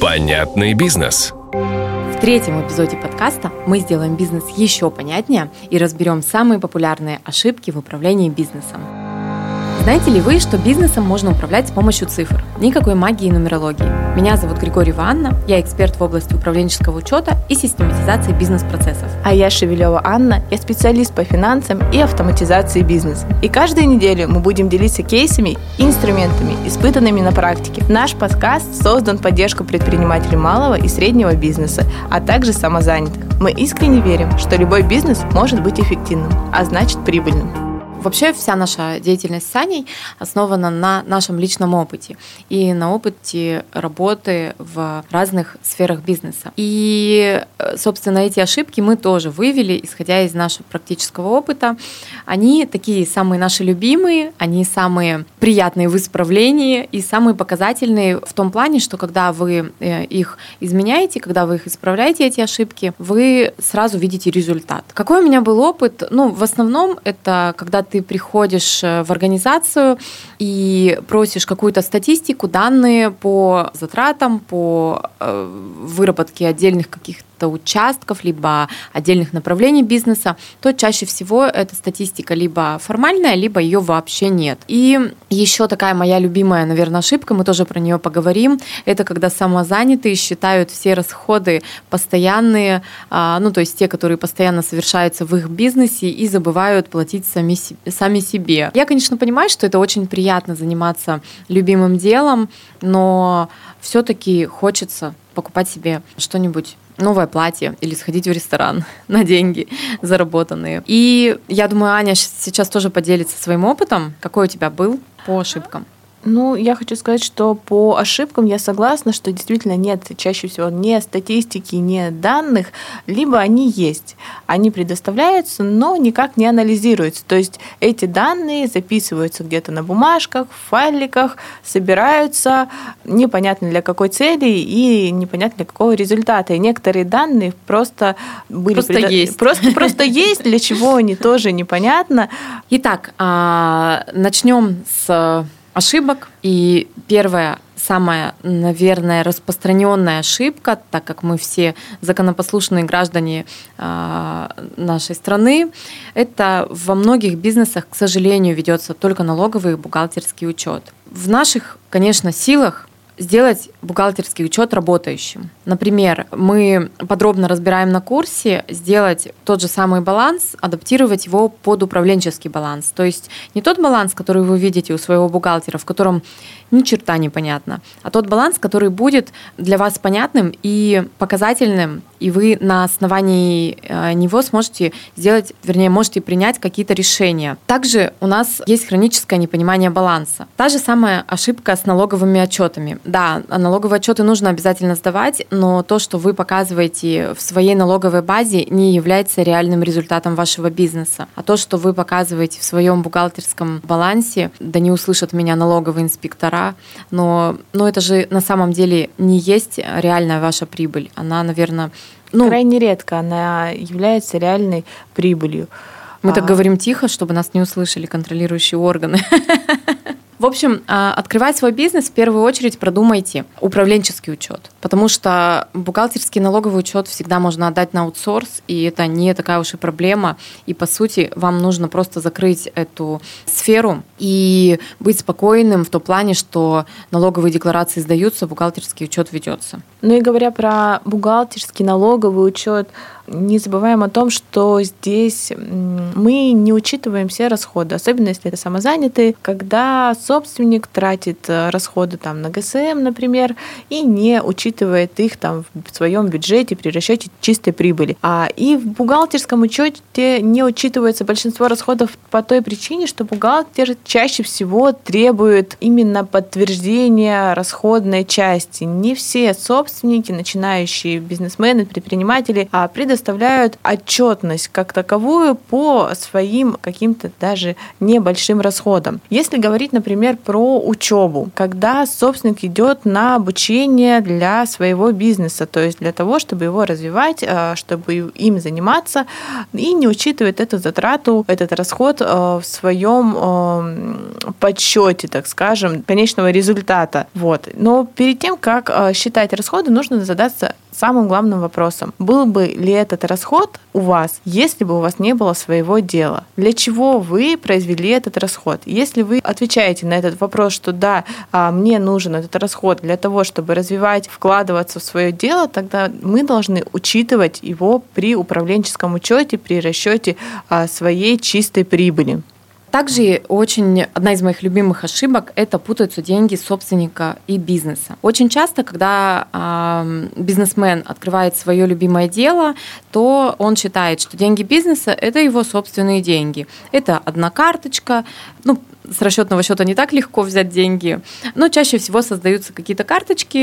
Понятный бизнес. В третьем эпизоде подкаста мы сделаем бизнес еще понятнее и разберем самые популярные ошибки в управлении бизнесом. Знаете ли вы, что бизнесом можно управлять с помощью цифр? Никакой магии и нумерологии. Меня зовут Григорьева Анна, я эксперт в области управленческого учета и систематизации бизнес-процессов. А я Шевелева Анна, я специалист по финансам и автоматизации бизнеса. И каждую неделю мы будем делиться кейсами и инструментами, испытанными на практике. Наш подкаст создан в поддержку предпринимателей малого и среднего бизнеса, а также самозанятых. Мы искренне верим, что любой бизнес может быть эффективным, а значит прибыльным. Вообще вся наша деятельность с Аней основана на нашем личном опыте и на опыте работы в разных сферах бизнеса. И, собственно, эти ошибки мы тоже вывели, исходя из нашего практического опыта. Они такие самые наши любимые, они самые приятные в исправлении и самые показательные в том плане, что когда вы их изменяете, когда вы их исправляете, эти ошибки, вы сразу видите результат. Какой у меня был опыт? В основном это когда ты приходишь в организацию и просишь какую-то статистику, данные по затратам, по выработке отдельных каких-то участков, либо отдельных направлений бизнеса, то чаще всего эта статистика либо формальная, либо ее вообще нет. И еще такая моя любимая, наверное, ошибка, мы тоже про нее поговорим, это когда самозанятые считают все расходы постоянные, то есть те, которые постоянно совершаются в их бизнесе, и забывают платить сами себе. Я, конечно, понимаю, что это очень приятно заниматься любимым делом, но все-таки хочется покупать себе что-нибудь, новое платье или сходить в ресторан на деньги заработанные. И я думаю, Аня сейчас тоже поделится своим опытом. Какой у тебя был по ошибкам? Я хочу сказать, что по ошибкам я согласна, что действительно нет чаще всего ни статистики, ни данных, либо они есть. Они предоставляются, но никак не анализируются. То есть эти данные записываются где-то на бумажках, в файликах, собираются непонятно для какой цели и непонятно для какого результата. И некоторые данные просто были... Просто есть, для чего они тоже непонятно. Итак, начнем с... ошибок. И первая, самая, наверное, распространенная ошибка, так как мы все законопослушные граждане нашей страны, это во многих бизнесах, к сожалению, ведется только налоговый и бухгалтерский учет. В наших, конечно, силах сделать бухгалтерский учет работающим. Например, мы подробно разбираем на курсе, сделать тот же самый баланс, адаптировать его под управленческий баланс. То есть не тот баланс, который вы видите у своего бухгалтера, в котором ни черта не понятно, а тот баланс, который будет для вас понятным и показательным, и вы на основании него сможете можете принять какие-то решения. Также у нас есть хроническое непонимание баланса. Та же самая ошибка с налоговыми отчетами. Да, налоговые отчеты нужно обязательно сдавать, но то, что вы показываете в своей налоговой базе, не является реальным результатом вашего бизнеса. А то, что вы показываете в своем бухгалтерском балансе, да не услышат меня налоговые инспектора, но это же на самом деле не есть реальная ваша прибыль. Она, наверное... крайне редко она является реальной прибылью. Мы так говорим тихо, чтобы нас не услышали контролирующие органы. В общем, открывая свой бизнес, в первую очередь продумайте управленческий учет, потому что бухгалтерский налоговый учет всегда можно отдать на аутсорс, и это не такая уж и проблема. И, по сути, вам нужно просто закрыть эту сферу и быть спокойным в том плане, что налоговые декларации сдаются, бухгалтерский учет ведется. И говоря про бухгалтерский налоговый учет, не забываем о том, что здесь мы не учитываем все расходы, особенно если это самозанятые, когда собственник тратит расходы на ГСМ, например, и не учитывает их в своем бюджете при расчете чистой прибыли. И в бухгалтерском учете не учитывается большинство расходов по той причине, что бухгалтер чаще всего требует именно подтверждения расходной части. Не все собственники, начинающие бизнесмены, предприниматели, предоставляют составляют отчетность как таковую по своим каким-то даже небольшим расходам. Если говорить, например, про учебу, когда собственник идет на обучение для своего бизнеса, то есть для того, чтобы его развивать, чтобы им заниматься, и не учитывает эту затрату, этот расход в своем подсчете, так скажем, конечного результата. Вот. Но перед тем, как считать расходы, нужно задаться самым главным вопросом. Был бы ли этот расход у вас, если бы у вас не было своего дела? Для чего вы произвели этот расход? Если вы отвечаете на этот вопрос, что да, мне нужен этот расход для того, чтобы развивать, вкладываться в свое дело, тогда мы должны учитывать его при управленческом учете, при расчете своей чистой прибыли. Также одна из моих любимых ошибок – это путаются деньги собственника и бизнеса. Очень часто, когда бизнесмен открывает свое любимое дело, то он считает, что деньги бизнеса – это его собственные деньги. Это одна карточка, с расчетного счета не так легко взять деньги, но чаще всего создаются какие-то карточки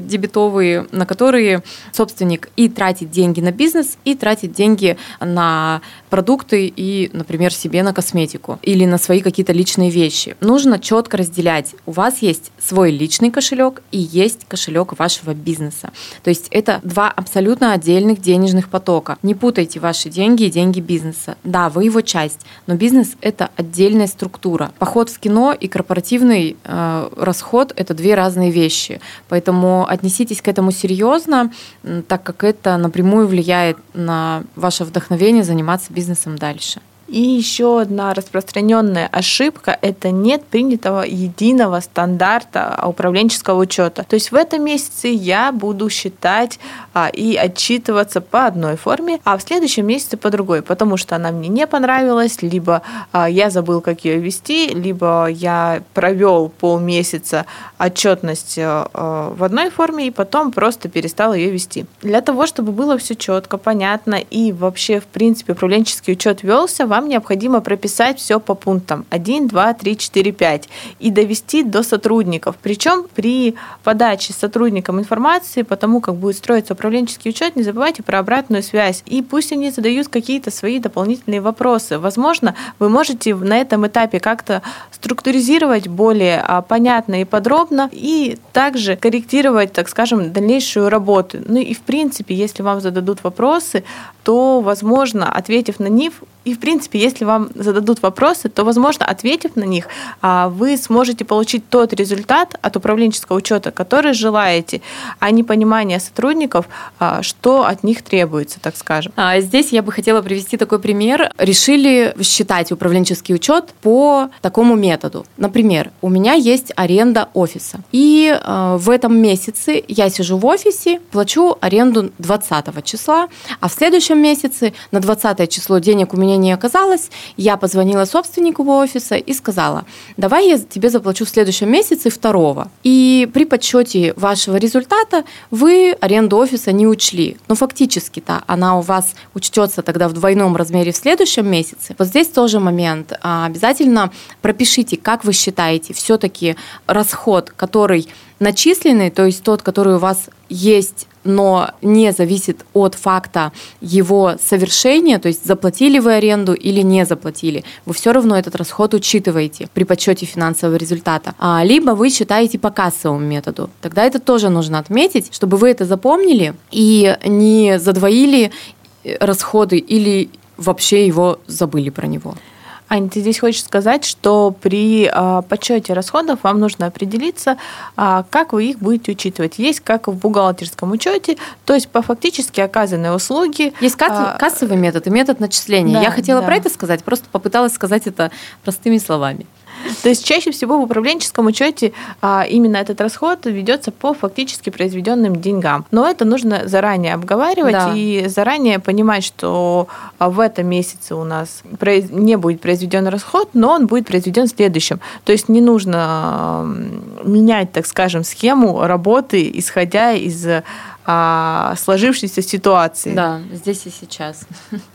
дебетовые, на которые собственник и тратит деньги на бизнес, и тратит деньги на продукты и, например, себе на косметику или на свои какие-то личные вещи. Нужно четко разделять. У вас есть свой личный кошелек и есть кошелек вашего бизнеса. То есть это два абсолютно отдельных денежных потока. Не путайте ваши деньги и деньги бизнеса. Да, вы его часть, но бизнес – это отдельная структура. Поход в кино и корпоративный расход – это две разные вещи. Поэтому отнеситесь к этому серьезно, так как это напрямую влияет на ваше вдохновение заниматься бизнесом дальше. И еще одна распространенная ошибка – это нет принятого единого стандарта управленческого учета. То есть в этом месяце я буду считать и отчитываться по одной форме, а в следующем месяце по другой, потому что она мне не понравилась, либо я забыл, как ее вести, либо я провел полмесяца отчетность в одной форме и потом просто перестал ее вести. Для того, чтобы было все четко, понятно и вообще в принципе управленческий учет велся, вам необходимо прописать все по пунктам 1, 2, 3, 4, 5 и довести до сотрудников. Причем при подаче сотрудникам информации по тому, как будет строиться управленческий учет, не забывайте про обратную связь. И пусть они задают какие-то свои дополнительные вопросы. Возможно, вы можете на этом этапе как-то структуризировать более понятно и подробно и также корректировать, так скажем, дальнейшую работу. И в принципе, если вам зададут вопросы, то, возможно, ответив на них, если вам зададут вопросы, то, возможно, ответив на них, вы сможете получить тот результат от управленческого учета, который желаете, а не понимание сотрудников, что от них требуется, так скажем. Здесь я бы хотела привести такой пример. Решили считать управленческий учет по такому методу. Например, у меня есть аренда офиса, и в этом месяце я сижу в офисе, плачу аренду 20 числа, а в следующем месяце на 20 число денег у меня не оказалось, я позвонила собственнику офиса и сказала: давай я тебе заплачу в следующем месяце 2-го. И при подсчете вашего результата вы аренду офиса не учли. Но фактически-то она у вас учтется тогда в двойном размере в следующем месяце. Вот здесь тоже момент. Обязательно пропишите, как вы считаете, все-таки расход, который начисленный, то есть тот, который у вас есть, но не зависит от факта его совершения, то есть заплатили вы аренду или не заплатили, вы все равно этот расход учитываете при подсчете финансового результата. Либо вы считаете по кассовому методу. Тогда это тоже нужно отметить, чтобы вы это запомнили и не задвоили расходы или вообще забыли про него. Аня, ты здесь хочешь сказать, что при подсчете расходов вам нужно определиться, как вы их будете учитывать. Есть как в бухгалтерском учете, то есть по фактически оказанной услуге. Есть кассовый метод и метод начисления. Да, я хотела про это сказать, просто попыталась сказать это простыми словами. То есть чаще всего в управленческом учете именно этот расход ведется по фактически произведенным деньгам. Но это нужно заранее обговаривать и заранее понимать, что в этом месяце у нас не будет произведен расход, но он будет произведен в следующем. То есть не нужно менять, так скажем, схему работы, исходя из сложившейся ситуации. Да, здесь и сейчас.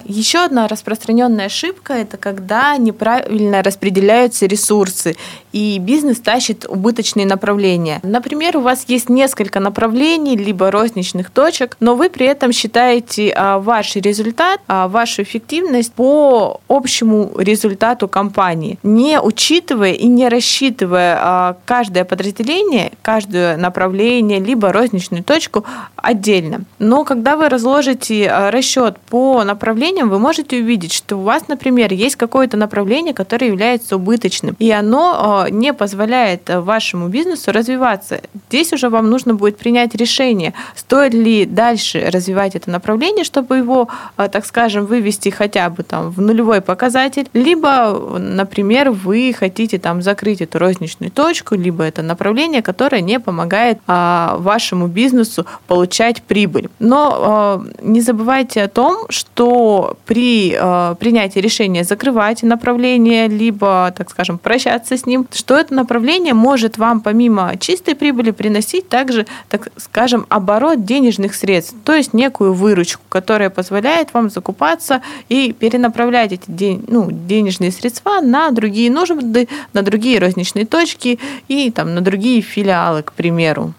Еще одна распространенная ошибка – это когда неправильно распределяются ресурсы, и бизнес тащит убыточные направления. Например, у вас есть несколько направлений, либо розничных точек, но вы при этом считаете ваш результат, вашу эффективность по общему результату компании, не учитывая и не рассчитывая каждое подразделение, каждое направление, либо розничную точку отдельно. Но когда вы разложите расчет по направлениям, вы можете увидеть, что у вас, например, есть какое-то направление, которое является убыточным, и оно не позволяет вашему бизнесу развиваться. Здесь уже вам нужно будет принять решение, стоит ли дальше развивать это направление, чтобы его, так скажем, вывести хотя бы там в нулевой показатель, либо, например, вы хотите там закрыть эту розничную точку, либо это направление, которое не помогает вашему бизнесу получать прибыль. Но не забывайте о том, что при принятии решения закрывать направление, либо, так скажем, прощаться с ним, что это направление может вам помимо чистой прибыли приносить также, так скажем, оборот денежных средств, то есть некую выручку, которая позволяет вам закупаться и перенаправлять эти денежные средства на другие нужды, на другие розничные точки и там, на другие филиалы, к примеру.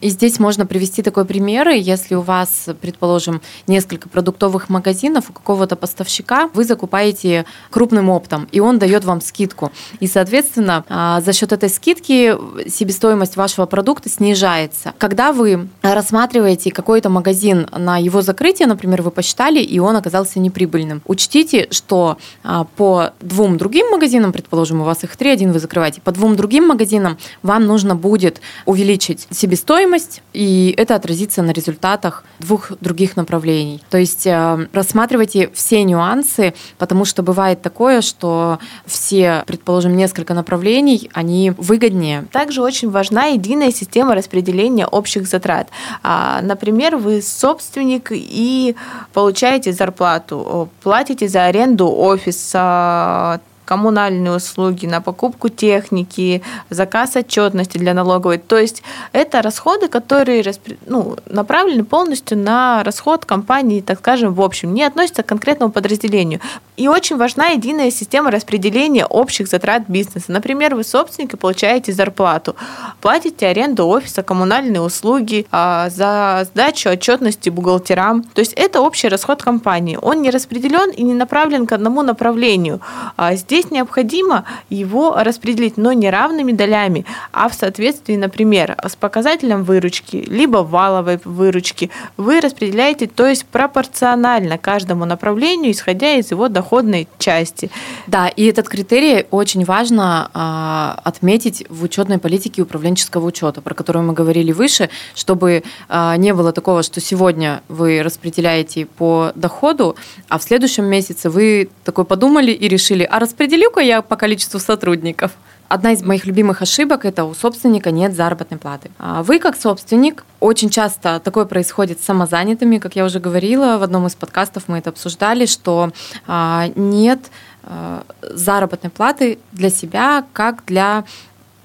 И здесь можно привести такой пример. Если у вас, предположим, несколько продуктовых магазинов у какого-то поставщика, вы закупаете крупным оптом, и он дает вам скидку. И, соответственно, за счет этой скидки себестоимость вашего продукта снижается. Когда вы рассматриваете какой-то магазин на его закрытие, например, вы посчитали, и он оказался неприбыльным, учтите, что по двум другим магазинам, предположим, у вас их 3, один вы закрываете, по двум другим магазинам вам нужно будет увеличить себестоимость, и это отразится на результатах 2 других направлений. То есть рассматривайте все нюансы, потому что бывает такое, что все, предположим, несколько направлений, они выгоднее. Также очень важна единая система распределения общих затрат. Например, вы собственник и получаете зарплату, платите за аренду офиса, коммунальные услуги, на покупку техники, заказ отчетности для налоговой. То есть это расходы, которые направлены полностью на расход компании, так скажем, в общем, не относятся к конкретному подразделению. И очень важна единая система распределения общих затрат бизнеса. Например, вы собственник и получаете зарплату, платите аренду офиса, коммунальные услуги, за сдачу отчетности бухгалтерам. То есть это общий расход компании. Он не распределен и не направлен к одному направлению. Здесь необходимо его распределить, но не равными долями, а в соответствии, например, с показателем выручки, либо валовой выручки вы распределяете, то есть пропорционально каждому направлению, исходя из его доходной части. Да, и этот критерий очень важно отметить в учетной политике управленческого учета, про которую мы говорили выше, чтобы не было такого, что сегодня вы распределяете по доходу, а в следующем месяце вы такой подумали и решили, а распределю-ка я по количеству сотрудников. Одна из моих любимых ошибок – это у собственника нет заработной платы. Вы, как собственник, очень часто такое происходит с самозанятыми, как я уже говорила, в одном из подкастов мы это обсуждали, что нет заработной платы для себя, как для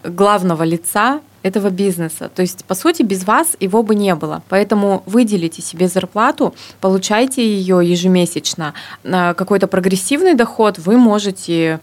главного лица этого бизнеса. То есть, по сути, без вас его бы не было. Поэтому выделите себе зарплату, получайте ее ежемесячно. Какой-то прогрессивный доход вы можете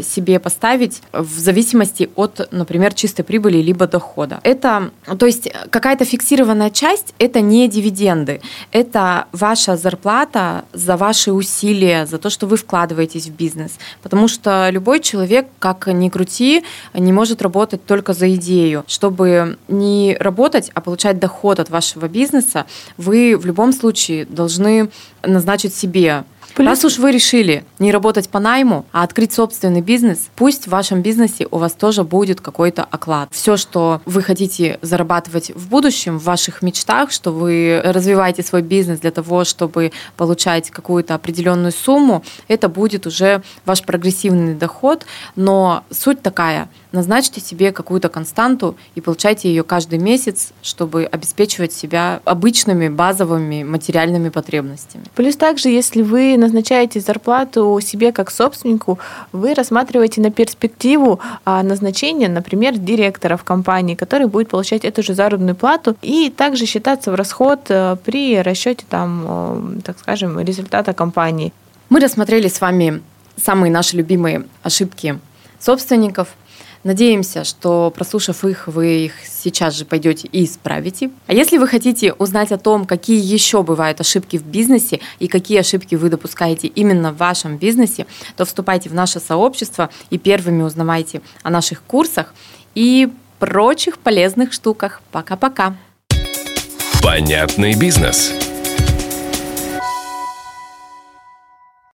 себе поставить в зависимости от, например, чистой прибыли либо дохода. Это, то есть, какая-то фиксированная часть – это не дивиденды. Это ваша зарплата за ваши усилия, за то, что вы вкладываетесь в бизнес. Потому что любой человек, как ни крути, не может работать только за идею. Чтобы не работать, а получать доход от вашего бизнеса, вы в любом случае должны назначить себе. Плюс. Раз уж вы решили не работать по найму, а открыть собственный бизнес, пусть в вашем бизнесе у вас тоже будет какой-то оклад. Все, что вы хотите зарабатывать в будущем, в ваших мечтах, что вы развиваете свой бизнес для того, чтобы получать какую-то определенную сумму, это будет уже ваш прогрессивный доход. Но суть такая – назначьте себе какую-то константу и получайте ее каждый месяц, чтобы обеспечивать себя обычными базовыми материальными потребностями. Плюс также, если вы вы назначаете зарплату себе как собственнику, вы рассматриваете на перспективу назначения, например, директора в компании, который будет получать эту же заработную плату и также считаться в расход при расчете, там, так скажем, результата компании. Мы рассмотрели с вами самые наши любимые ошибки собственников. Надеемся, что, прослушав их, вы их сейчас же пойдете и исправите. А если вы хотите узнать о том, какие еще бывают ошибки в бизнесе и какие ошибки вы допускаете именно в вашем бизнесе, то вступайте в наше сообщество и первыми узнавайте о наших курсах и прочих полезных штуках. Пока-пока! Понятный бизнес.